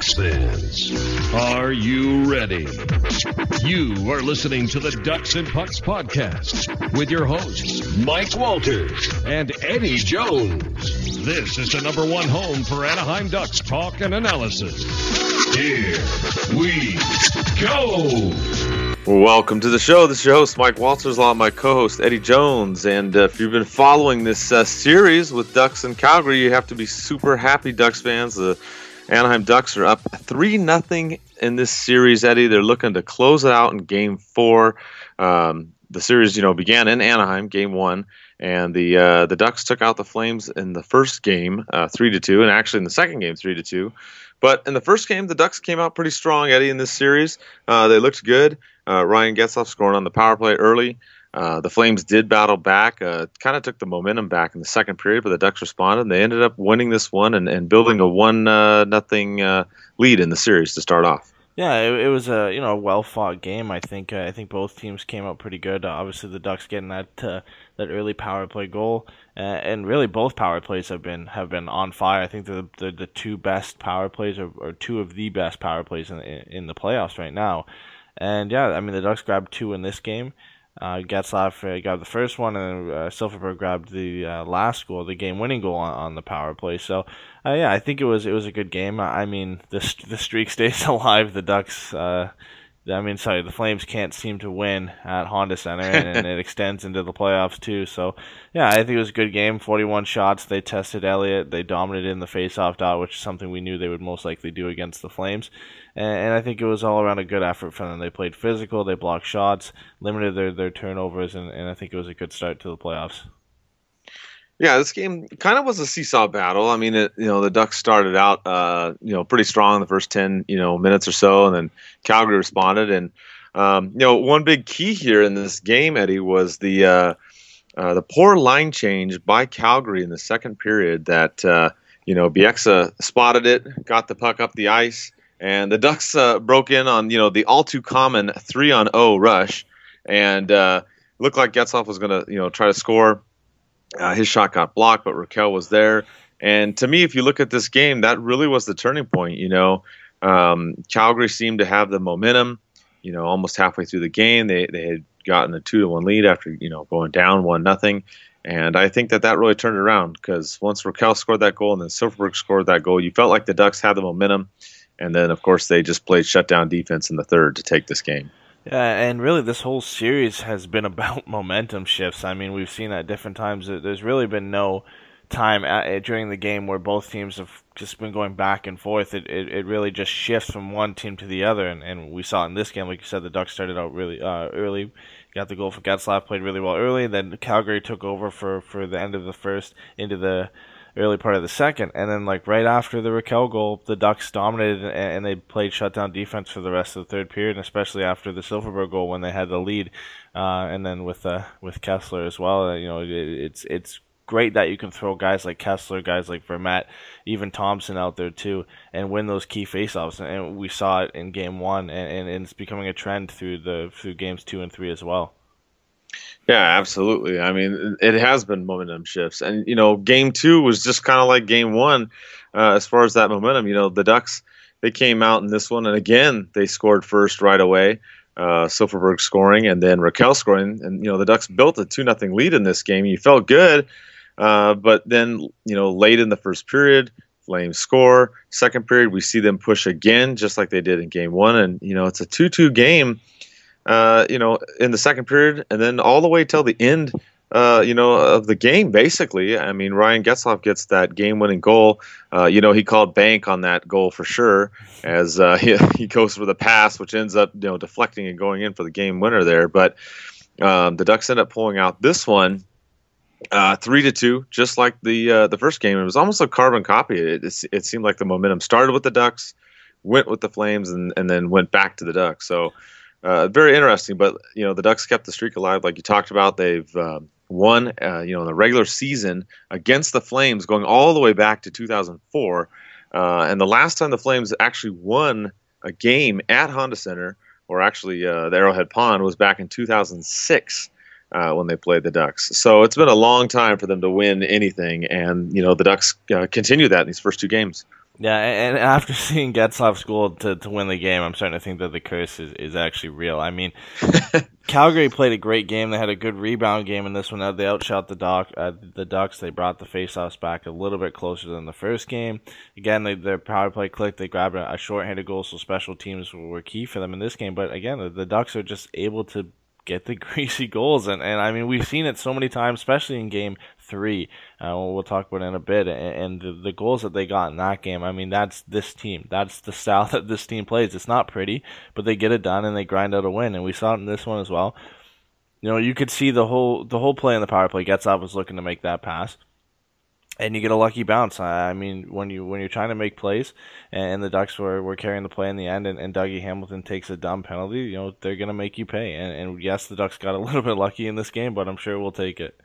Ducks fans, are you ready? You are listening to the Ducks and Pucks podcast with your hosts, Mike Walters and Eddie Jones. This is the number one home for Anaheim Ducks talk and analysis. Here we go! Welcome to the show. This is your host, Mike Walters, along with my co-host, Eddie Jones. And if you've been following this series with Ducks in Calgary, you have to be super happy, Ducks fans. The Anaheim Ducks are up 3-0 in this series, Eddie. They're looking to close it out in Game 4. The series, began in Anaheim, Game 1. And the Ducks took out the Flames in the first game, 3-2. And actually in the second game, 3-2. But in the first game, the Ducks came out pretty strong, Eddie, in this series. They looked good. Ryan Getzlaf scoring on the power play early. The Flames did battle back, kind of took the momentum back in the second period, but the Ducks responded, and they ended up winning this one and building a 1-0 lead in the series to start off. Yeah, it was a a well-fought game, I think. I think both teams came out pretty good. Obviously, the Ducks getting that early power play goal, and really both power plays have been on fire. I think the two best power plays, or two of the best power plays in the playoffs right now. And yeah, I mean, the Ducks grabbed two in this game. Getzlaf grabbed the first one, and Silfverberg grabbed the last goal, the game-winning goal on the power play. So, I think it was a good game. I mean, the streak stays alive. The Ducks, the Flames can't seem to win at Honda Center, and it extends into the playoffs too. So, yeah, I think it was a good game. 41 shots. They tested Elliott. They dominated in the faceoff dot, which is something we knew they would most likely do against the Flames. And I think it was all around a good effort for them. They played physical, they blocked shots, limited their turnovers, and I think it was a good start to the playoffs. Yeah, this game kind of was a seesaw battle. I mean, the Ducks started out, pretty strong the first 10, minutes or so, and then Calgary responded. And, one big key here in this game, Eddie, was the poor line change by Calgary in the second period that, Bieksa spotted it, got the puck up the ice. And the Ducks broke in on, the all-too-common 3-on-0 rush. And looked like Getzlaf was going to, try to score. His shot got blocked, but Rakell was there. And to me, if you look at this game, that really was the turning point, Calgary seemed to have the momentum, almost halfway through the game. They had gotten a 2-1 lead after, going down 1-0. And I think that really turned it around, because once Rakell scored that goal and then Silfverberg scored that goal, you felt like the Ducks had the momentum. And then, of course, they just played shutdown defense in the third to take this game. Yeah, and really this whole series has been about momentum shifts. I mean, we've seen that different times. There's really been no time during the game where both teams have just been going back and forth. It really just shifts from one team to the other. And we saw in this game, like you said, the Ducks started out really early. Got the goal for Getzlaf, played really well early. Then Calgary took over for the end of the first into the early part of the second, and then right after the Rakell goal, the Ducks dominated, and they played shutdown defense for the rest of the third period, and especially after the Silfverberg goal when they had the lead, and then with Kesler as well. It's great that you can throw guys like Kesler, guys like Vermette, even Thompson out there too, and win those key faceoffs, and we saw it in game one, and it's becoming a trend through games 2 and 3 as well. Yeah, absolutely. I mean, it has been momentum shifts. And, game 2 was just kind of like game 1 as far as that momentum. The Ducks, they came out in this one, and again, they scored first right away. Silfverberg scoring and then Rakell scoring. And, the Ducks built a 2-0 lead in this game. You felt good. But then, late in the first period, Flames score. Second period, we see them push again, just like they did in game 1. And, it's a 2-2 game. In the second period, and then all the way till the end, of the game, basically. I mean, Ryan Getzlaf gets that game-winning goal. He called bank on that goal for sure, as he goes for the pass, which ends up, deflecting and going in for the game winner there. But the Ducks end up pulling out this one, 3-2, just like the first game. It was almost a carbon copy. It seemed like the momentum started with the Ducks, went with the Flames, and then went back to the Ducks. So. Very interesting, but, the Ducks kept the streak alive like you talked about. They've won, in the regular season against the Flames going all the way back to 2004. And the last time the Flames actually won a game at Honda Center, or actually the Arrowhead Pond, was back in 2006 when they played the Ducks. So it's been a long time for them to win anything, and, the Ducks continue that in these first two games. Yeah, and after seeing Getzlaf's goal to win the game, I'm starting to think that the curse is actually real. I mean, Calgary played a great game. They had a good rebound game in this one. They outshot the Ducks. They brought the faceoffs back a little bit closer than the first game. Again, their power play clicked. They grabbed a shorthanded goal, so special teams were key for them in this game. But again, the Ducks are just able to get the greasy goals. And I mean, we've seen it so many times, especially in game 3. We'll talk about it in a bit. And the goals that they got in that game, I mean, that's this team. That's the style that this team plays. It's not pretty, but they get it done and they grind out a win. And we saw it in this one as well. You know, you could see the whole play in the power play. Getzlaf was looking to make that pass, and you get a lucky bounce. I mean, when you're trying to make plays, and the Ducks were carrying the play in the end, and Dougie Hamilton takes a dumb penalty, you know, they're going to make you pay. And yes, the Ducks got a little bit lucky in this game, but I'm sure we'll take it.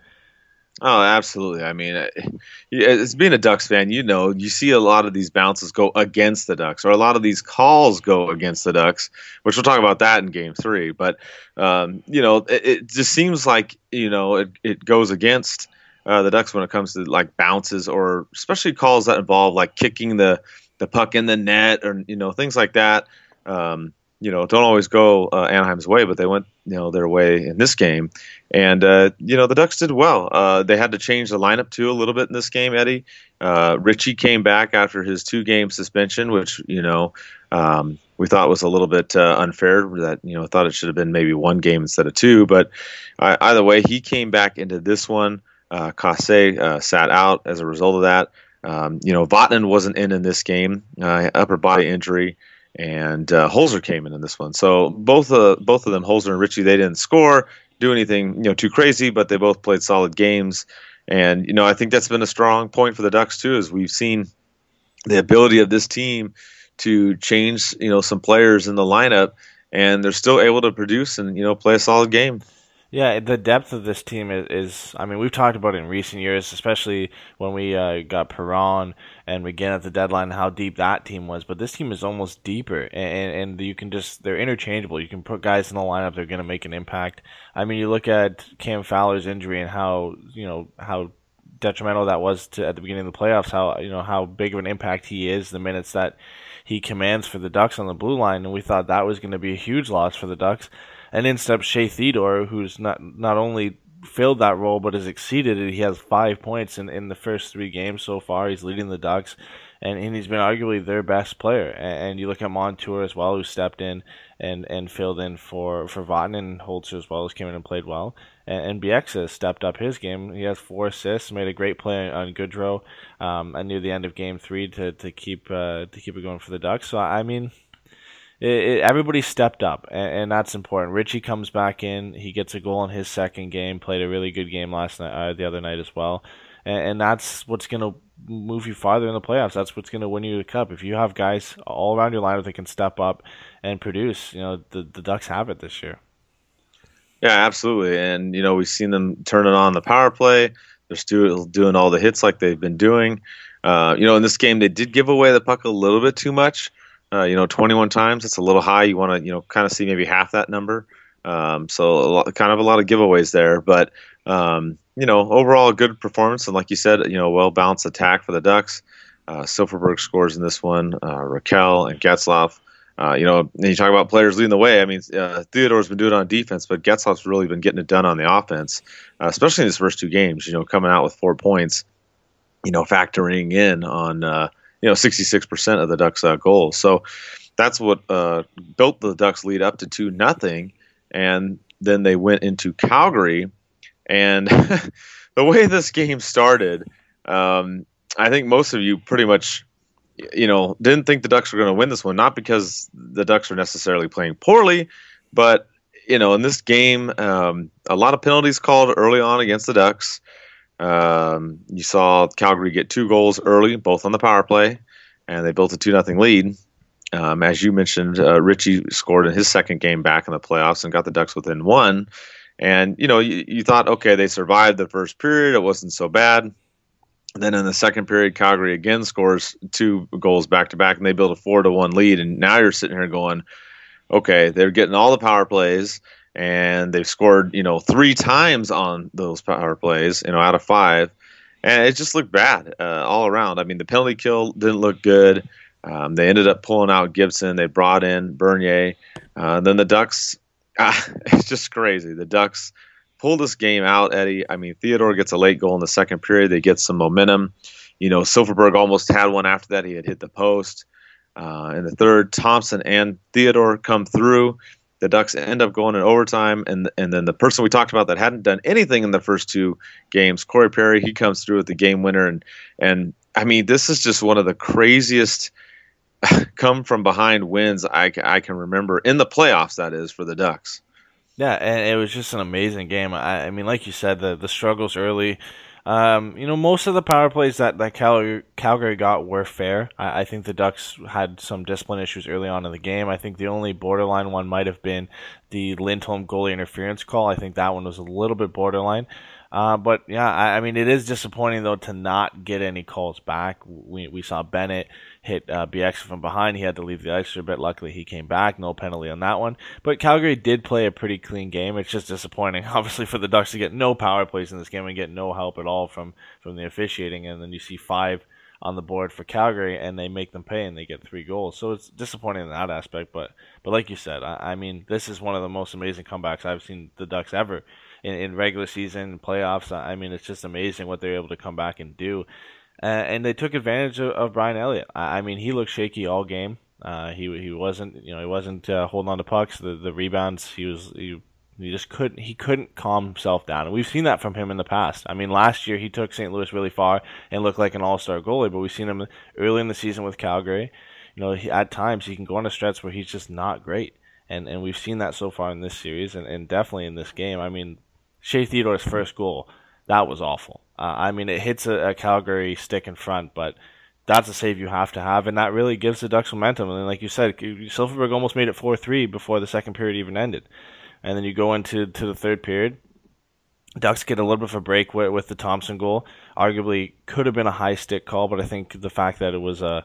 Oh, absolutely. I mean, as being a Ducks fan, you know, you see a lot of these bounces go against the Ducks, or a lot of these calls go against the Ducks, which we'll talk about that in Game 3. But, you know, it just seems like, you know, it goes against the Ducks when it comes to, like, bounces, or especially calls that involve, like, kicking the puck in the net, or, you know, things like that. You know, don't always go Anaheim's way, but they went, you know, their way in this game. And, you know, the Ducks did well. They had to change the lineup, too, a little bit in this game, Eddie. Richie came back after his 2-game suspension, which, you know, we thought was a little bit unfair. That, you know, thought it should have been maybe 1 game instead of 2. But either way, he came back into this one. Casse sat out as a result of that. You know, Vatanen wasn't in this game. Upper body injury. And Holzer came in this one. So both of them, Holzer and Richie, they didn't score, do anything, you know, too crazy, but they both played solid games. And, you know, I think that's been a strong point for the Ducks too, is we've seen the ability of this team to change, you know, some players in the lineup, and they're still able to produce and, you know, play a solid game. Yeah, the depth of this team is I mean, we've talked about it in recent years, especially when we got Perron and McGinn at the deadline, how deep that team was. But this team is almost deeper, and you can just, they're interchangeable. You can put guys in the lineup, they're going to make an impact. I mean, you look at Cam Fowler's injury and how, you know, how detrimental that was to at the beginning of the playoffs, how, you know, how big of an impact he is, the minutes that he commands for the Ducks on the blue line, and we thought that was going to be a huge loss for the Ducks. And in steps Shea Theodore, who's not only filled that role, but has exceeded it. He has 5 points in the first 3 games so far. He's leading the Ducks, and he's been arguably their best player. And you look at Montour as well, who stepped in and filled in for Vatanen, and Holzer as well, who came in and played well. And Bieksa stepped up his game. He has 4 assists, made a great play on Goodrow near the end of Game 3 to keep it going for the Ducks. So, I mean, everybody stepped up, and that's important. Richie comes back in. He gets a goal in his 2nd game, played a really good game last night, the other night as well. And that's what's going to move you farther in the playoffs. That's what's going to win you the cup. If you have guys all around your lineup that can step up and produce, you know, the Ducks have it this year. Yeah, absolutely. And, you know, we've seen them turning on the power play. They're still doing all the hits like they've been doing. You know, in this game, they did give away the puck a little bit too much. You know, 21 times, that's a little high. You want to, you know, kind of see maybe half that number. So a lot of giveaways there. But, you know, overall a good performance. And like you said, you know, well-balanced attack for the Ducks. Silfverberg scores in this one. Rakell and Getzlaf. You know, and you talk about players leading the way. I mean, Theodore's been doing it on defense, but Getzlaf's really been getting it done on the offense, especially in his first 2 games, you know, coming out with 4 points, you know, factoring in on, you know, 66% of the Ducks' goal. So that's what built the Ducks' lead up to 2-0, and then they went into Calgary. And the way this game started, I think most of you pretty much, you know, didn't think the Ducks were going to win this one, not because the Ducks are necessarily playing poorly, but, you know, in this game, a lot of penalties called early on against the Ducks. You saw Calgary get 2 goals early, both on the power play, and they built a 2-0 lead. As you mentioned, Richie scored in his 2nd game back in the playoffs and got the Ducks within 1. And, you know, you thought, okay, they survived the first period. It wasn't so bad. And then in the 2nd period, Calgary again scores 2 goals back-to-back, and they build a 4-1 lead. And now you're sitting here going, okay, they're getting all the power plays. And they've scored, you know, 3 times on those power plays, you know, out of 5. And it just looked bad all around. I mean, the penalty kill didn't look good. They ended up pulling out Gibson. They brought in Bernier. And then the Ducks, it's just crazy. The Ducks pull this game out, Eddie. I mean, Theodore gets a late goal in the second period. They get some momentum. You know, Silfverberg almost had one after that. He had hit the post. In the third, Thompson and Theodore come through. The Ducks end up going in overtime, and then the person we talked about that hadn't done anything in the first two games, Corey Perry, he comes through with the game winner. And I mean, this is just one of the craziest come-from-behind wins I can remember, in the playoffs, that is, for the Ducks. Yeah, and it was just an amazing game. I mean, like you said, the struggles early. You know, most of the power plays that Calgary got were fair. I think the Ducks had some discipline issues early on in the game. I think the only borderline one might have been the Lindholm goalie interference call. I think that one was a little bit borderline. But, yeah, I mean, it is disappointing, though, to not get any calls back. We saw Bennett hit Bieksa from behind. He had to leave the ice for a bit. Luckily, he came back. No penalty on that one. But Calgary did play a pretty clean game. It's just disappointing, obviously, for the Ducks to get no power plays in this game and get no help at all from the officiating. And then you see 5 on the board for Calgary, and they make them pay, and they get 3 goals. So it's disappointing in that aspect. But like you said, I mean, this is one of the most amazing comebacks I've seen the Ducks ever. In regular season, playoffs, I mean, it's just amazing what they're able to come back and do. And they took advantage of Brian Elliott. I mean, he looked shaky all game. He wasn't, you know, he wasn't holding on to pucks. The rebounds, he just couldn't calm himself down. And we've seen that from him in the past. I mean, last year he took St. Louis really far and looked like an all-star goalie. But we've seen him early in the season with Calgary. You know, at times he can go on a stretch where he's just not great. And we've seen that so far in this series and definitely in this game. I mean, Shea Theodore's first goal, that was awful. I mean, it hits a Calgary stick in front, but that's a save you have to have, and that really gives the Ducks momentum. And then, like you said, Silfverberg almost made it 4-3 before the second period even ended. And then you go into the third period. Ducks get a little bit of a break with the Thompson goal. Arguably could have been a high stick call, but I think the fact that it was a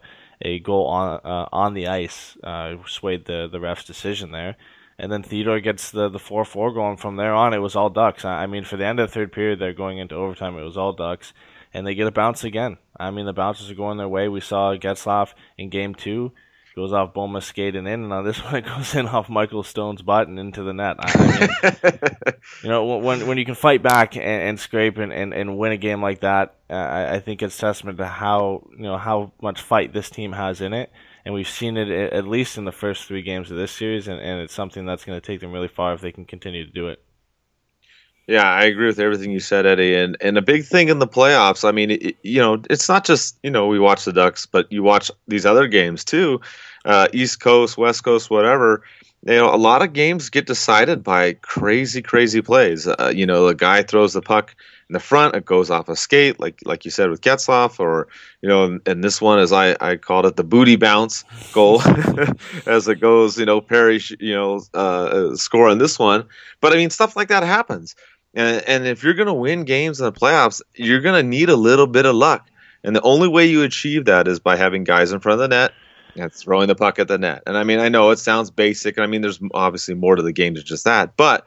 goal on the ice swayed the ref's decision there. And then Theodore gets the 4-4 goal, and from there on, it was all Ducks. I mean, for the end of the third period, they're going into overtime. It was all Ducks, and they get a bounce again. I mean, the bounces are going their way. We saw Getzlaf in Game 2. Goes off Boma skating in, and on this one, it goes in off Michael Stone's butt and into the net. I mean, you know, when you can fight back and scrape and win a game like that, I think it's testament to how much fight this team has in it. And we've seen it at least in the first 3 games of this series, and it's something that's going to take them really far if they can continue to do it. Yeah, I agree with everything you said, Eddie. And a big thing in the playoffs, I mean, it's not just, we watch the Ducks, but you watch these other games too, East Coast, West Coast, whatever. A lot of games get decided by crazy, crazy plays. A guy throws the puck in the front, it goes off a skate, like you said with Getzlaf, or and this one, as I called it, the booty bounce goal, as it goes, Perry, score on this one. But I mean, stuff like that happens, and if you're gonna win games in the playoffs, you're gonna need a little bit of luck, and the only way you achieve that is by having guys in front of the net. That's throwing the puck at the net. And I mean, I know it sounds basic, and I mean, there's obviously more to the game than just that, but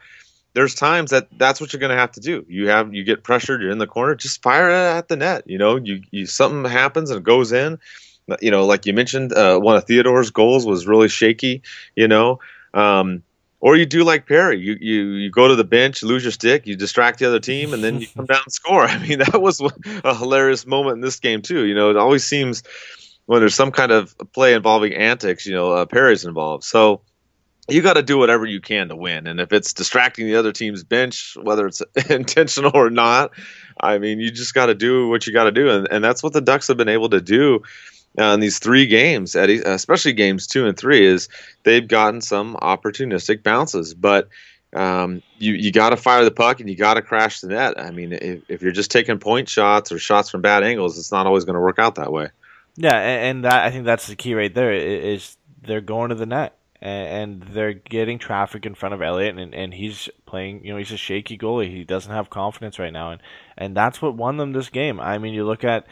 there's times that's what you're going to have to do. You get pressured, you're in the corner, just fire it at the net. You something happens and it goes in. Like you mentioned, one of Theodore's goals was really shaky, or you do like Perry. You go to the bench, lose your stick, you distract the other team, and then you come down and score. I mean, that was a hilarious moment in this game too. It always seems when there's some kind of play involving antics, Perry's involved. So you got to do whatever you can to win. And if it's distracting the other team's bench, whether it's intentional or not, I mean, you just got to do what you got to do. And that's what the Ducks have been able to do in these 3 games, Eddie, especially games 2 and 3, is they've gotten some opportunistic bounces. But you got to fire the puck and you got to crash the net. I mean, if you're just taking point shots or shots from bad angles, it's not always going to work out that way. Yeah, and I think that's the key right there, is they're going to the net and they're getting traffic in front of Elliott, and he's playing, he's a shaky goalie. He doesn't have confidence right now, and that's what won them this game. I mean, you look at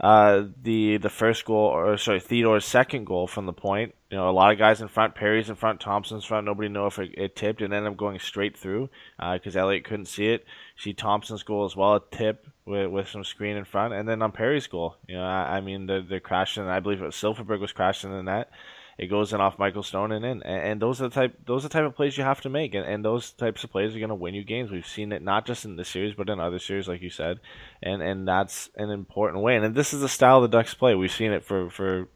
the first goal, Theodore's second goal from the point. A lot of guys in front, Perry's in front, Thompson's in front. Nobody knew if it tipped. It ended up going straight through because Elliott couldn't see it. See Thompson's goal as well, a tip. with some screen in front, and then on Perry's goal, you know, I mean, they're crashing. I believe it was Silfverberg was crashing in that. It goes in off Michael Stone and in, and those are the type of plays you have to make, and those types of plays are going to win you games. We've seen it not just in this series, but in other series, like you said, and that's an important way. And this is the style the Ducks play. We've seen it for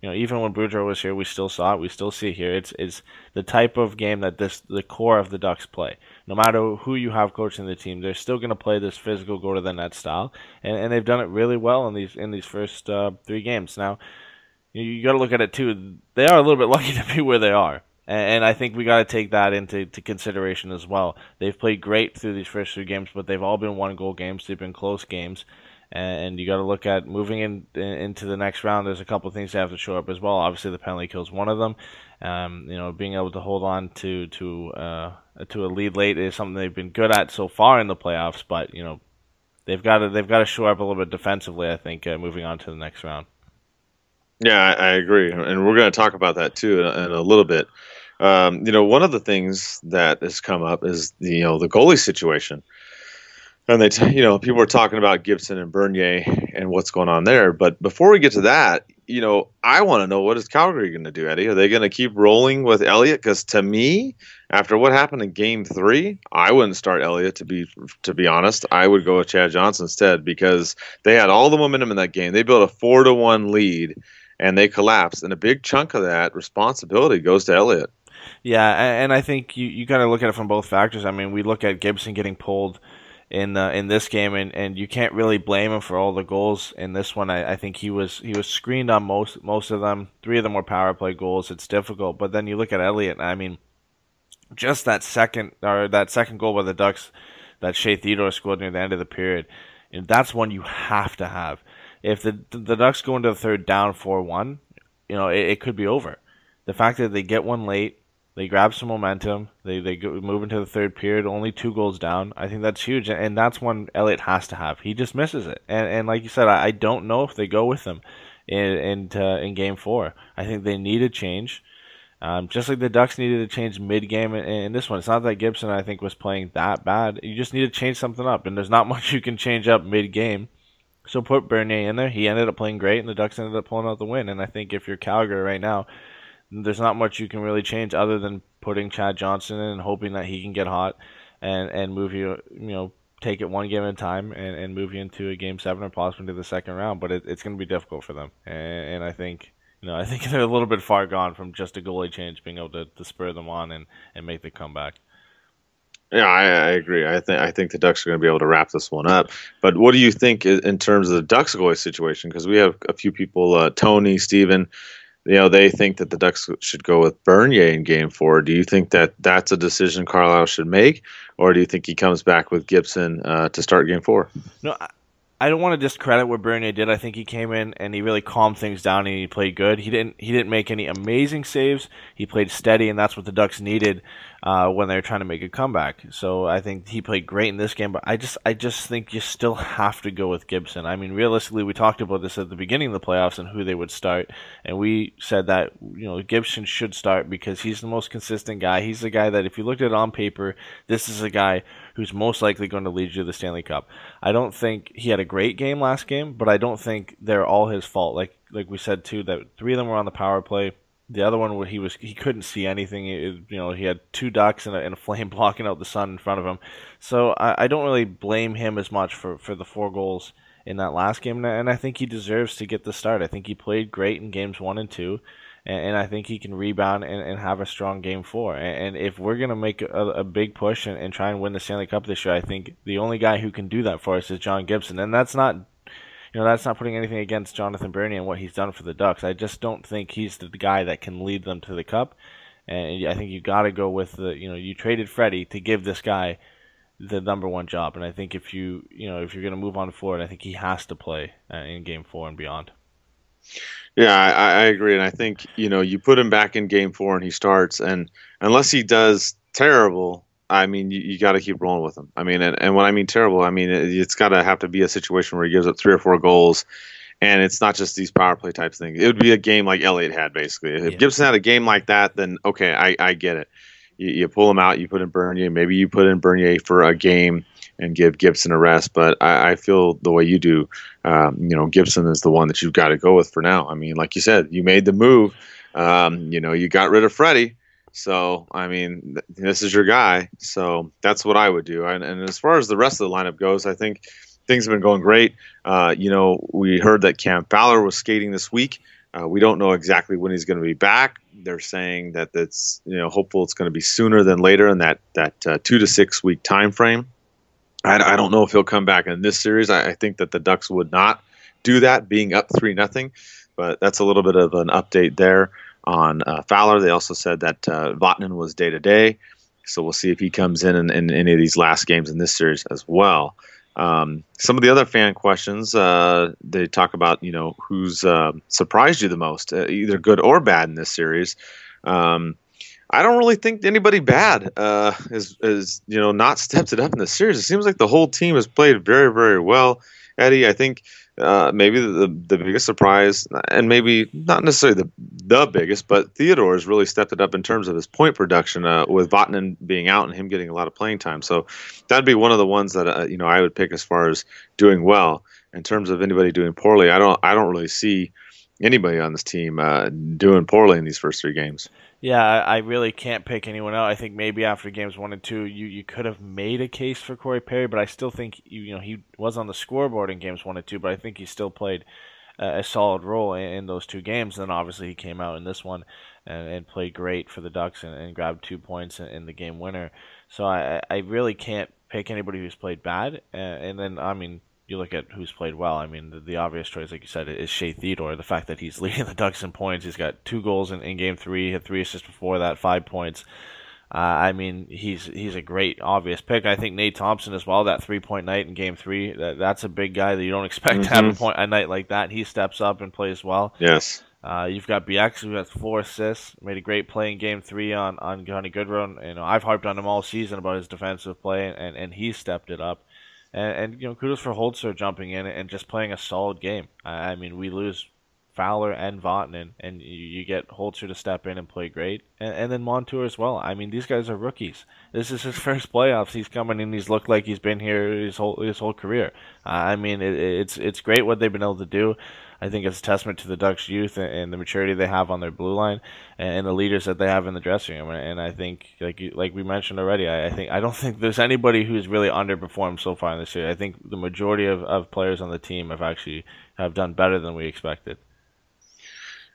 you know, even when Boudreau was here, we still saw it. We still see it here. It's the type of game that the core of the Ducks play. No matter who you have coaching the team, they're still going to play this physical go to the net style, and they've done it really well in these first three games now. You got to look at it too. They are a little bit lucky to be where they are, and I think we got to take that into consideration as well. They've played great through these first three games, but they've all been one goal games. They've been close games, and you got to look at moving into the next round. There's a couple of things they have to show up as well. Obviously, the penalty kill's one of them. You know, being able to hold on to a lead late is something they've been good at so far in the playoffs. But you know, they've got to shore up a little bit defensively, I think, moving on to the next round. Yeah, I agree. And we're going to talk about that too in a little bit. You know, one of the things that has come up is the goalie situation. And people are talking about Gibson and Bernier and what's going on there. But before we get to that, I want to know, what is Calgary going to do, Eddie? Are they going to keep rolling with Elliott? Because to me, after what happened in Game 3, I wouldn't start Elliott, to be honest. I would go with Chad Johnson instead, because they had all the momentum in that game. They built a 4-1 lead, and they collapsed. And a big chunk of that responsibility goes to Elliott. Yeah, and I think you got to look at it from both factors. I mean, we look at Gibson getting pulled in this game, and you can't really blame him for all the goals in this one. I think he was screened on most of them. 3 of them were power play goals. It's difficult, but then you look at Elliott. I mean, just that second goal by the Ducks that Shea Theodore scored near the end of the period, and that's one you have to have. If the Ducks go into the third down 4-1, it could be over. The fact that they get one late. They grab some momentum. They move into the third period, only 2 goals down. I think that's huge, and that's one Elliott has to have. He just misses it, and like you said, I don't know if they go with him in Game 4. I think they need a change, just like the Ducks needed a change mid-game in this one. It's not that Gibson, I think, was playing that bad. You just need to change something up, and there's not much you can change up mid-game. So put Bernier in there. He ended up playing great, and the Ducks ended up pulling out the win, and I think if you're Calgary right now, there's not much you can really change other than putting Chad Johnson in and hoping that he can get hot and move you, take it one game at a time and move you into a Game 7 or possibly into the second round. But it's going to be difficult for them. And I think, I think they're a little bit far gone from just a goalie change being able to spur them on and make the comeback. Yeah, I agree. I think the Ducks are going to be able to wrap this one up. But what do you think in terms of the Ducks goalie situation? Because we have a few people, Tony, Steven, they think that the Ducks should go with Bernier in Game 4. Do you think that that's a decision Carlisle should make, or do you think he comes back with Gibson to start Game 4? No, I don't want to discredit what Bernier did. I think he came in and he really calmed things down and he played good. He didn't make any amazing saves. He played steady, and that's what the Ducks needed when they were trying to make a comeback. So I think he played great in this game, but I just think you still have to go with Gibson. I mean, realistically, we talked about this at the beginning of the playoffs and who they would start, and we said that Gibson should start because he's the most consistent guy. He's the guy that if you looked at it on paper, this is a guy who's most likely going to lead you to the Stanley Cup. I don't think he had a great game last game, but I don't think they're all his fault. Like we said too, that 3 of them were on the power play. The other one, he couldn't see anything. He had 2 ducks and a flame blocking out the sun in front of him. So I don't really blame him as much for the 4 goals in that last game. And I think he deserves to get the start. I think he played great in Games 1 and 2, and I think he can rebound and have a strong Game 4. And if we're going to make a big push and try and win the Stanley Cup this year, I think the only guy who can do that for us is John Gibson. And that's not... that's not putting anything against Jonathan Bernier and what he's done for the Ducks. I just don't think he's the guy that can lead them to the Cup. And I think you got to go with you traded Freddie to give this guy the number 1 job. And I think if you're going to move on forward, I think he has to play in Game 4 and beyond. Yeah, I agree. And I think, you put him back in Game 4 and he starts. And unless he does terrible, I mean, you got to keep rolling with him. I mean, and when I mean terrible, I mean, it's got to have to be a situation where he gives up 3 or 4 goals, and it's not just these power play types things. It would be a game like Elliott had, basically. If Gibson had a game like that, then, okay, I get it. You pull him out, you put in Bernier. Maybe you put in Bernier for a game and give Gibson a rest. But I feel the way you do, Gibson is the one that you've got to go with for now. I mean, like you said, you made the move. You got rid of Freddie. So, I mean, this is your guy. So that's what I would do. And as far as the rest of the lineup goes, I think things have been going great. We heard that Cam Fowler was skating this week. We don't know exactly when he's going to be back. They're saying that it's hopeful it's going to be sooner than later in that 2 to 6 week time frame. I don't know if he'll come back in this series. I think that the Ducks would not do that, being up 3-0. But that's a little bit of an update there on Fowler. They also said that Vatanen was day to day, so we'll see if he comes in any of these last games in this series as well. Some of the other fan questions, they talk about, who's surprised you the most, either good or bad in this series. I don't really think anybody bad is not stepped it up in this series. It seems like the whole team has played very, very well. Eddie, I think maybe the biggest surprise, and maybe not necessarily the biggest, but Theodore has really stepped it up in terms of his point production with Vatanen being out and him getting a lot of playing time. So that'd be one of the ones that I would pick as far as doing well. In terms of anybody doing poorly, I don't really see anybody on this team doing poorly in these first three games. Yeah, I really can't pick anyone out. I think maybe after games 1 and 2, you could have made a case for Corey Perry, but I still think he was on the scoreboard in games 1 and 2, but I think he still played a solid role in those two games. And then obviously he came out in this one and played great for the Ducks and grabbed 2 points in the game winner. So I really can't pick anybody who's played bad. And then, I mean, you look at who's played well. I mean, the obvious choice, like you said, is Shea Theodore. The fact that he's leading the Ducks in points. He's got 2 goals in game 3, had 3 assists before that, 5 points. He's a great obvious pick. I think Nate Thompson as well, that 3-point night in game 3, that's a big guy that you don't expect to have a night like that. He steps up and plays well. Yes. You've got Bieksa, who has 4 assists, made a great play in game 3 on Johnny Gaudreau. I've harped on him all season about his defensive play, and he stepped it up. And kudos for Holzer jumping in and just playing a solid game. I mean, we lose Fowler and Vatanen, and you get Holzer to step in and play great. And then Montour as well. I mean, these guys are rookies. This is his first playoffs. He's coming in. He's looked like he's been here his whole career. It's great what they've been able to do. I think it's a testament to the Ducks' youth and the maturity they have on their blue line and the leaders that they have in the dressing room. And I think, like we mentioned already, I don't think there's anybody who's really underperformed so far in this year. I think the majority of players on the team have done better than we expected.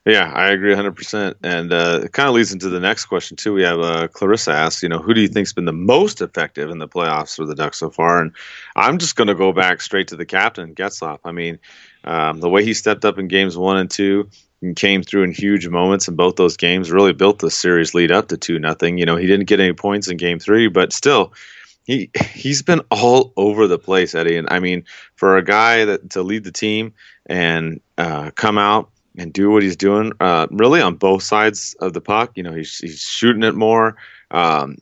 Yeah, I agree 100%. And it kind of leads into the next question, too. We have Clarissa asks, who do you think's been the most effective in the playoffs for the Ducks so far? And I'm just going to go back straight to the captain, Getzlaf. I mean, the way he stepped up in games 1 and 2 and came through in huge moments in both those games really built the series lead up to 2-0. He didn't get any points in game 3, but still, he's been all over the place, Eddie. And I mean, for a guy to lead the team and come out and do what he's doing, really on both sides of the puck. He's shooting it more.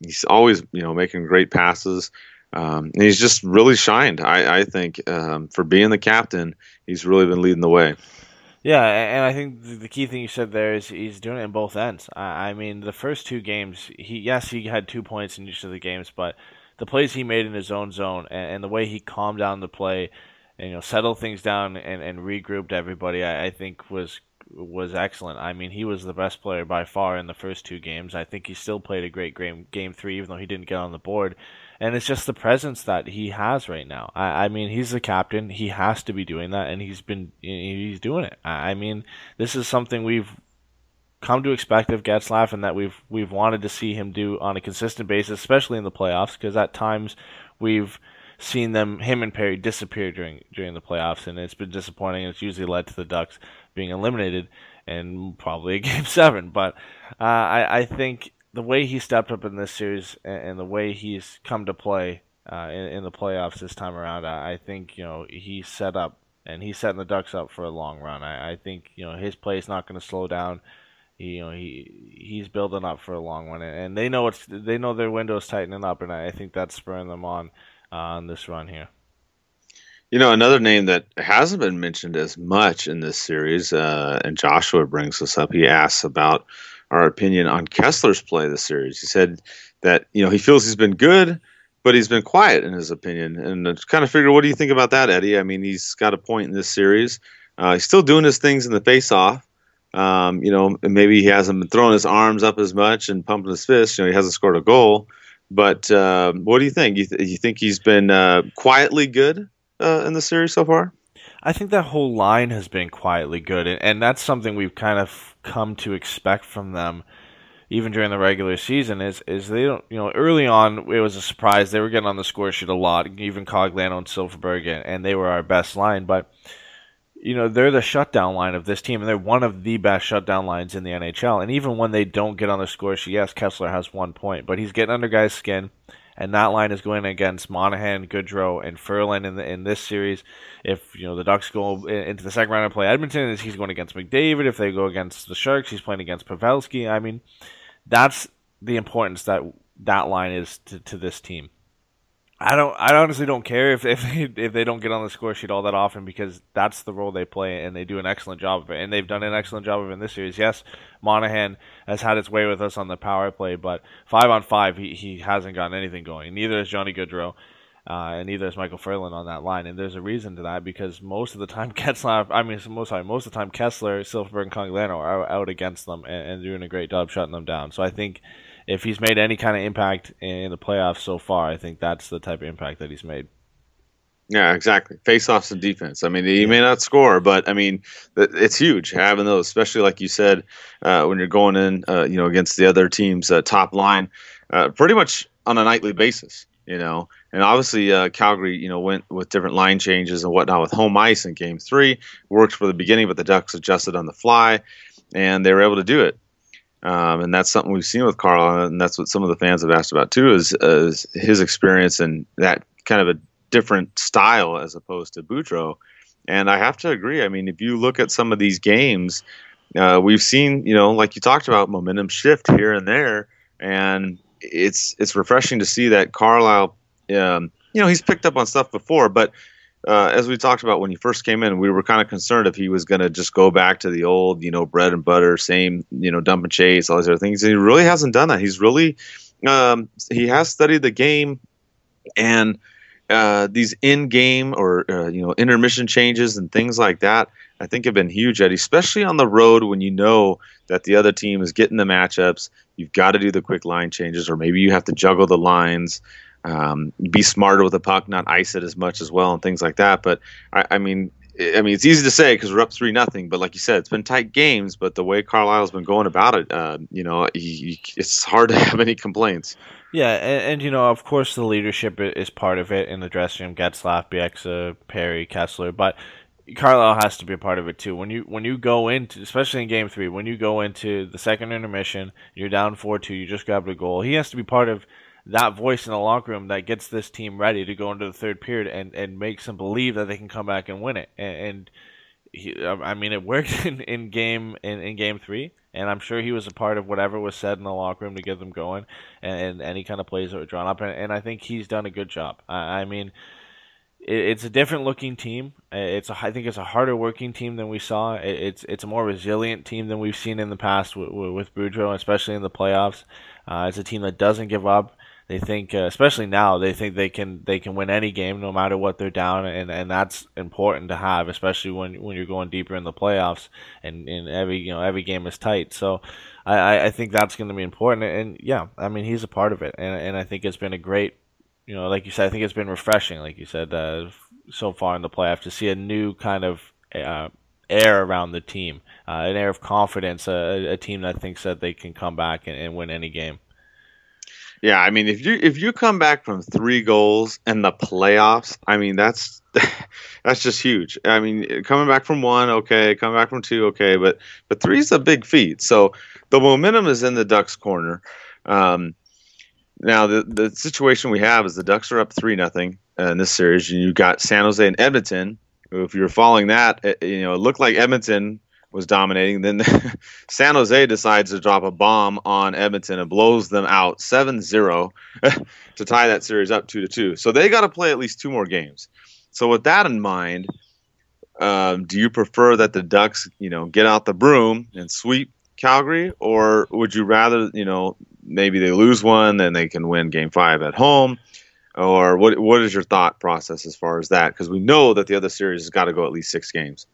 He's always, making great passes. And he's just really shined. I think for being the captain, he's really been leading the way. Yeah, and I think the key thing you said there is he's doing it in both ends. I mean, the first 2 games, he had 2 points in each of the games, but the plays he made in his own zone and the way he calmed down the play, settled things down and regrouped everybody, I think was excellent. I mean, he was the best player by far in the first 2 games. I think he still played a great game, game 3, even though he didn't get on the board. And it's just the presence that he has right now. I mean, he's the captain. He has to be doing that, and he's doing it. I mean, this is something we've come to expect of Getzlaf and that we've wanted to see him do on a consistent basis, especially in the playoffs, because at times we've seen him and Perry disappear during the playoffs, and it's been disappointing. It's usually led to the Ducks being eliminated and probably a game 7. But I think the way he stepped up in this series and the way he's come to play in the playoffs this time around, I think he's setting the Ducks up for a long run. I think his play is not going to slow down. He's building up for a long one, and they know their window's tightening up, and I think that's spurring them on this run here. Another name that hasn't been mentioned as much in this series, and Joshua brings this up, he asks about our opinion on Kesler's play this series. He said that he feels he's been good, But he's been quiet in his opinion. And I kind of figured, what do you think about that, Eddie? I mean, he's got a point in this series. He's still doing his things in the face-off. You know, maybe he hasn't been throwing his arms up as much and pumping his fists. You know, he hasn't scored a goal. But what do you think? You think he's been quietly good in the series so far? I think that whole line has been quietly good, and that's something we've kind of come to expect from them, even during the regular season. Is they don't, you know, early on it was a surprise they were getting on the score sheet a lot, even Cogliano and Silfverberg, and they were our best line, but. You know, they're the shutdown line of this team, and they're one of the best shutdown lines in the NHL. And even when they don't get on the score sheet, yes, Kesler has 1 point, but he's getting under guys' skin, and that line is going against Monahan, Goodrow, and Ferland in this series. If, you know, the Ducks go into the second round and play Edmonton, he's going against McDavid. If they go against the Sharks, he's playing against Pavelski. I mean, that's the importance that line is to this team. I honestly don't care if they don't get on the score sheet all that often, because that's the role they play, and they do an excellent job of it. And they've done an excellent job of it in this series. Yes, Monahan has had its way with us on the power play, but 5-on-5, he hasn't gotten anything going. Neither has Johnny Gaudreau, and neither is Michael Ferland on that line. And there's a reason to that, because most of the time Kesler, Silfverberg, and Cogliano are out against them and doing a great job shutting them down. So I think if he's made any kind of impact in the playoffs so far, I think that's the type of impact that he's made. Yeah, exactly. Face-offs and defense. I mean, he may not score, but, I mean, it's huge having those, especially like you said, when you're going in, you know, against the other team's top line, pretty much on a nightly basis, you know. And obviously Calgary, you know, went with different line changes and whatnot with home ice in Game 3. Worked for the beginning, but the Ducks adjusted on the fly, and they were able to do it. And that's something we've seen with Carlisle, and that's what some of the fans have asked about too, is his experience and that kind of a different style as opposed to Boudreau. And I have to agree. I mean, if you look at some of these games, we've seen, you know, like you talked about, momentum shift here and there, and it's refreshing to see that Carlisle, you know, he's picked up on stuff before, but as we talked about when he first came in, we were kind of concerned if he was going to just go back to the old, you know, bread and butter, same, you know, dump and chase, all these other things. And he really hasn't done that. He's really, he has studied the game, and these in-game or, you know, intermission changes and things like that, I think have been huge, Eddie, especially on the road when you know that the other team is getting the matchups. You've got to do the quick line changes, or maybe you have to juggle the lines. Be smarter with the puck, not ice it as much as well, and things like that. But I mean, it's easy to say because we're up 3-0. But like you said, it's been tight games. But the way Carlisle's been going about it, you know, it's hard to have any complaints. Yeah, and you know, of course, the leadership is part of it in the dressing room. Getzlaf, Bieksa, Perry, Kesler, but Carlisle has to be a part of it too. When you go into, especially in Game 3, when you go into the second intermission, you're down 4-2. You just grabbed a goal. He has to be part of that voice in the locker room that gets this team ready to go into the third period and makes them believe that they can come back and win it. And he, I mean, it worked in Game 3, and I'm sure he was a part of whatever was said in the locker room to get them going and any kind of plays that were drawn up. And I think he's done a good job. I mean, it's a different looking team. I think it's a harder working team than we saw. It's a more resilient team than we've seen in the past with Boudreau, especially in the playoffs. It's a team that doesn't give up. They think, especially now, they think they can win any game no matter what they're down, and that's important to have, especially when you're going deeper in the playoffs and every game is tight. So I think that's going to be important. And yeah, I mean, he's a part of it, and I think it's been a great, you know, like you said, I think it's been refreshing, like you said, so far in the playoffs to see a new kind of air around the team, an air of confidence, a team that thinks that they can come back and win any game. Yeah, I mean, if you come back from 3 goals in the playoffs, I mean, that's just huge. I mean, coming back from 1, okay, coming back from 2, okay, but 3's a big feat. So the momentum is in the Ducks' corner. Now the situation we have is the Ducks are up 3-0 in this series, and you've got San Jose and Edmonton. If you were following that, you know, it looked like Edmonton was dominating. Then San Jose decides to drop a bomb on Edmonton and blows them out 7-0 to tie that series up 2-2. So they got to play at least 2 more games. So with that in mind, do you prefer that the Ducks, you know, get out the broom and sweep Calgary, or would you rather, you know, maybe they lose 1 and they can win Game 5 at home? Or what is your thought process as far as that? Because we know that the other series has got to go at least 6 games.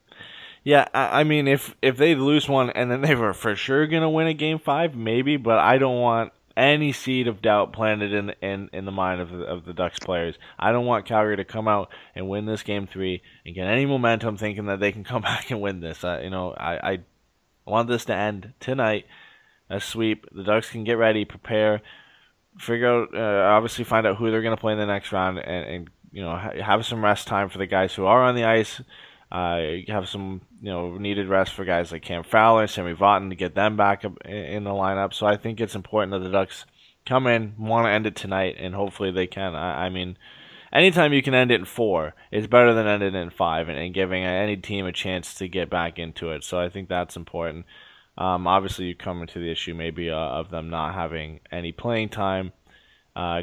Yeah, I mean, if they lose one and then they were for sure going to win a Game 5, maybe, but I don't want any seed of doubt planted in the mind of the Ducks players. I don't want Calgary to come out and win this Game 3 and get any momentum thinking that they can come back and win this. I want this to end tonight, a sweep. The Ducks can get ready, prepare, figure out, obviously find out who they're going to play in the next round and you know, have some rest time for the guys who are on the ice. Have some, you know, needed rest for guys like Cam Fowler, Sami Vatanen, to get them back up in the lineup. So I think it's important that the Ducks come in, want to end it tonight, and hopefully they can. I mean, anytime you can end it in 4, it's better than ending it in 5 and giving any team a chance to get back into it. So I think that's important. Obviously, you come into the issue maybe of them not having any playing time.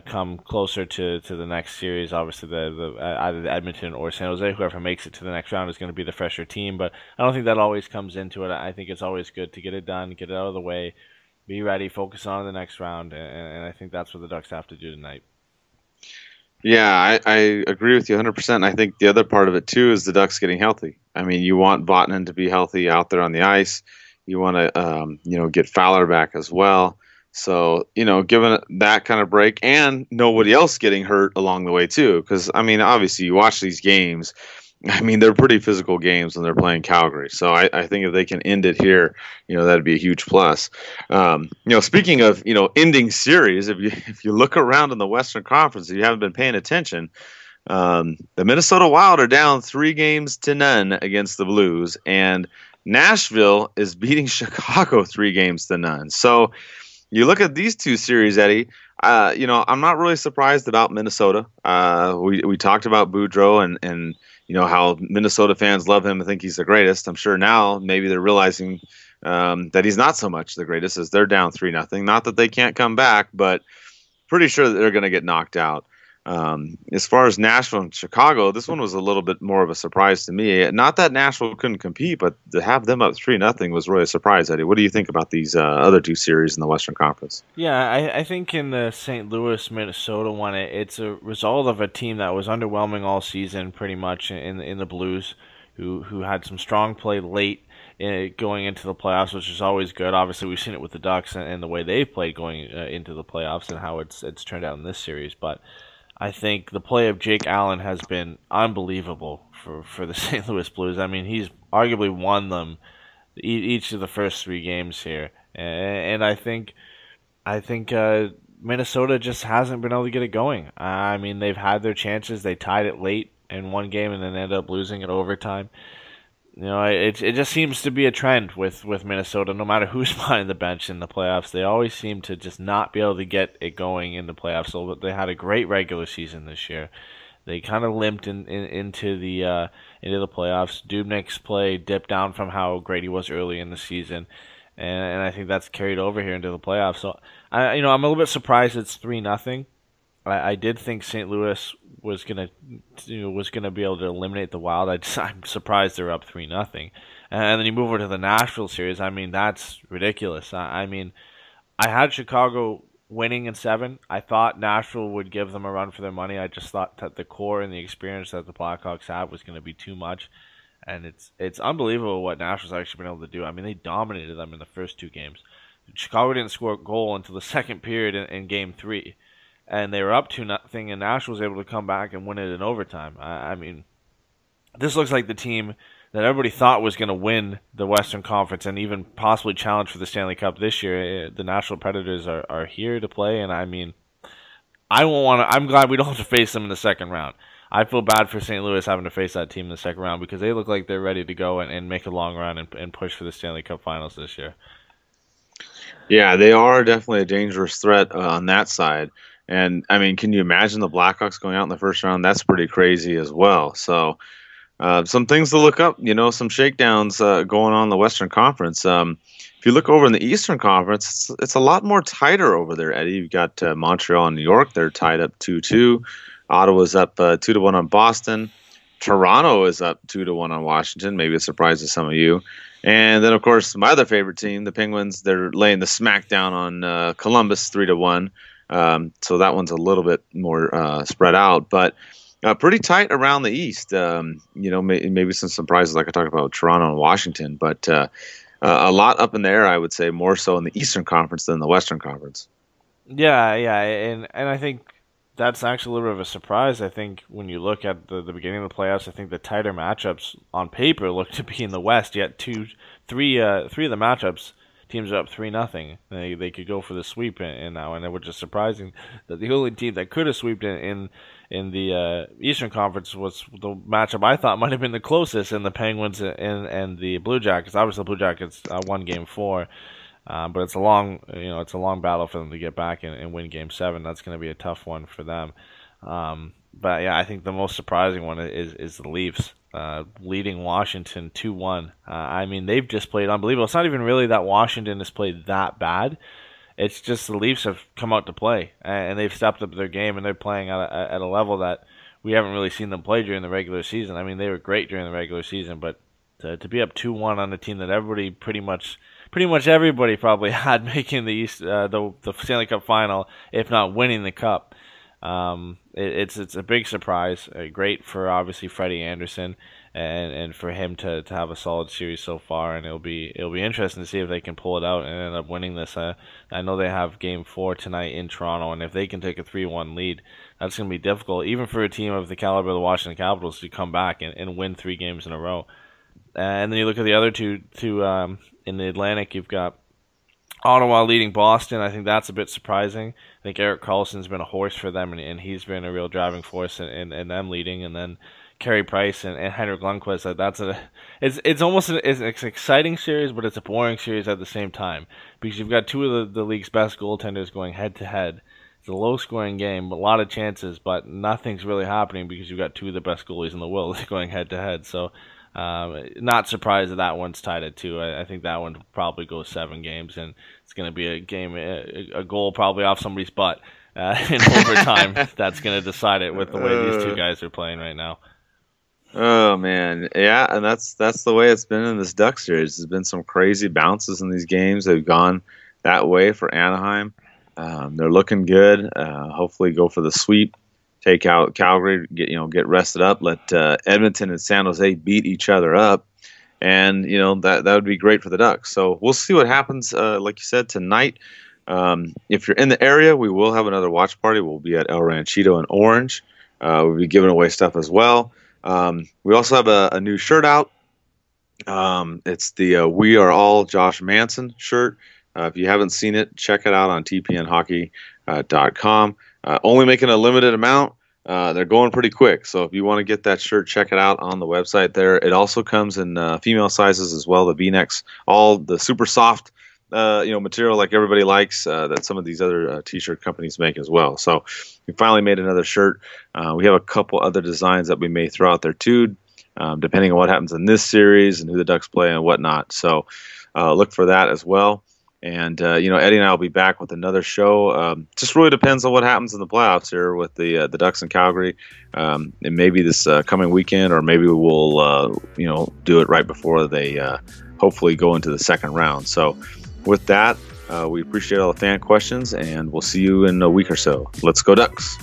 Come closer to the next series. Obviously, either the Edmonton or San Jose, whoever makes it to the next round is going to be the fresher team. But I don't think that always comes into it. I think it's always good to get it done, get it out of the way, be ready, focus on the next round, and I think that's what the Ducks have to do tonight. Yeah, I agree with you 100%. And I think the other part of it, too, is the Ducks getting healthy. I mean, you want Vatanen to be healthy out there on the ice. You want to get Fowler back as well. So, given that kind of break and nobody else getting hurt along the way, too, because, I mean, obviously you watch these games. I mean, they're pretty physical games when they're playing Calgary. So I think if they can end it here, that'd be a huge plus. Speaking of, ending series, if you look around in the Western Conference, if you haven't been paying attention, the Minnesota Wild are down 3-0 against the Blues, and Nashville is beating Chicago 3-0. So, you look at these two series, Eddie, I'm not really surprised about Minnesota. We talked about Boudreau and how Minnesota fans love him and think he's the greatest. I'm sure now maybe they're realizing that he's not so much the greatest as they're down 3-0. Not that they can't come back, but pretty sure that they're going to get knocked out. As far as Nashville and Chicago, this one was a little bit more of a surprise to me. Not that Nashville couldn't compete, but to have them up 3-0 was really a surprise, Eddie. What do you think about these other two series in the Western Conference? Yeah, I think in the St. Louis-Minnesota one, it's a result of a team that was underwhelming all season pretty much in the Blues, who had some strong play late going into the playoffs, which is always good. Obviously, we've seen it with the Ducks and the way they've played going into the playoffs and how it's turned out in this series, but I think the play of Jake Allen has been unbelievable for the St. Louis Blues. I mean, he's arguably won them each of the first 3 games here, and I think Minnesota just hasn't been able to get it going. I mean, they've had their chances. They tied it late in one game and then ended up losing it overtime. It just seems to be a trend with Minnesota. No matter who's behind the bench in the playoffs, they always seem to just not be able to get it going in the playoffs. So they had a great regular season this year. They kind of limped into the playoffs. Dubnik's play dipped down from how great he was early in the season, and I think that's carried over here into the playoffs. So I'm a little bit surprised it's 3-0. I did think St. Louis was gonna be able to eliminate the Wild. I'm surprised they're up 3-0. And then you move over to the Nashville series. I mean, that's ridiculous. I mean, I had Chicago winning in 7. I thought Nashville would give them a run for their money. I just thought that the core and the experience that the Blackhawks have was going to be too much. And it's unbelievable what Nashville's actually been able to do. I mean, they dominated them in the first 2 games. Chicago didn't score a goal until the second period in Game 3. And they were up 2-0, and Nashville was able to come back and win it in overtime. I mean, this looks like the team that everybody thought was going to win the Western Conference and even possibly challenge for the Stanley Cup this year. The Nashville Predators are here to play, and I mean, I'm glad we don't have to face them in the second round. I feel bad for St. Louis having to face that team in the second round because they look like they're ready to go and make a long run and push for the Stanley Cup Finals this year. Yeah, they are definitely a dangerous threat on that side. And, I mean, can you imagine the Blackhawks going out in the first round? That's pretty crazy as well. So, some things to look up, some shakedowns going on in the Western Conference. If you look over in the Eastern Conference, it's a lot more tighter over there, Eddie. You've got Montreal and New York. They're tied up 2-2. Ottawa's up 2-1 on Boston. Toronto is up 2-1 on Washington. Maybe a surprise to some of you. And then, of course, my other favorite team, the Penguins, they're laying the smack down on Columbus 3-1. So that one's a little bit more spread out, but pretty tight around the East. Maybe some surprises like I talked about with Toronto and Washington, but a lot up in the air, I would say, more so in the Eastern Conference than the Western Conference. Yeah, and I think that's actually a little bit of a surprise. I think when you look at the beginning of the playoffs, I think the tighter matchups on paper look to be in the West, yet three of the matchups, teams are up 3-0. They could go for the sweep in that one, which is surprising that the only team that could have sweeped in the Eastern Conference was the matchup I thought might have been the closest in the Penguins and the Blue Jackets. Obviously, the Blue Jackets won Game 4, but it's a long battle for them to get back and win Game 7. That's going to be a tough one for them. But yeah, I think the most surprising one is the Leafs. Leading Washington 2-1. I mean, they've just played unbelievable. It's not even really that Washington has played that bad. It's just the Leafs have come out to play, and they've stepped up their game, and they're playing at a level that we haven't really seen them play during the regular season. I mean, they were great during the regular season, but to be up 2-1 on a team that everybody pretty much everybody probably had making the East, the Stanley Cup final, if not winning the Cup. It's a big surprise. Great for obviously Freddie Anderson and for him to have a solid series so far, and it'll be interesting to see if they can pull it out and end up winning this. I know they have Game 4 tonight in Toronto, and if they can take a 3-1 lead, that's going to be difficult even for a team of the caliber of the Washington Capitals to come back and win 3 games in a row. And then you look at the other two in the Atlantic. You've got Ottawa leading Boston. I think that's a bit surprising. I think Erik Karlsson's been a horse for them, and he's been a real driving force in them leading. And then Carey Price and Henrik Lundqvist. It's an exciting series, but it's a boring series at the same time because you've got two of the league's best goaltenders going head-to-head. It's a low-scoring game, a lot of chances, but nothing's really happening because you've got two of the best goalies in the world going head-to-head. So not surprised that one's tied at 2. I think that one probably goes 7 games, and it's going to be a game, a goal probably off somebody's butt in overtime. That's going to decide it with the way these two guys are playing right now. Oh man, yeah, and that's the way it's been in this Duck series. There's been some crazy bounces in these games. They've gone that way for Anaheim. They're looking good. Hopefully, go for the sweep. Take out Calgary, get rested up. Let Edmonton and San Jose beat each other up, and that would be great for the Ducks. So we'll see what happens. Like you said, tonight, if you're in the area, we will have another watch party. We'll be at El Ranchito in Orange. We'll be giving away stuff as well. We also have a new shirt out. It's the "We Are All Josh Manson" shirt. If you haven't seen it, check it out on tpnhockey.com. Only making a limited amount. They're going pretty quick. So if you want to get that shirt, check it out on the website there. It also comes in female sizes as well, the V-necks, all the super soft material like everybody likes that some of these other T-shirt companies make as well. So we finally made another shirt. We have a couple other designs that we may throw out there too, depending on what happens in this series and who the Ducks play and whatnot. So look for that as well. And, Eddie and I will be back with another show. Just really depends on what happens in the playoffs here with the Ducks in Calgary. And maybe this coming weekend, or maybe we'll, do it right before they hopefully go into the second round. So with that, we appreciate all the fan questions, and we'll see you in a week or so. Let's go Ducks.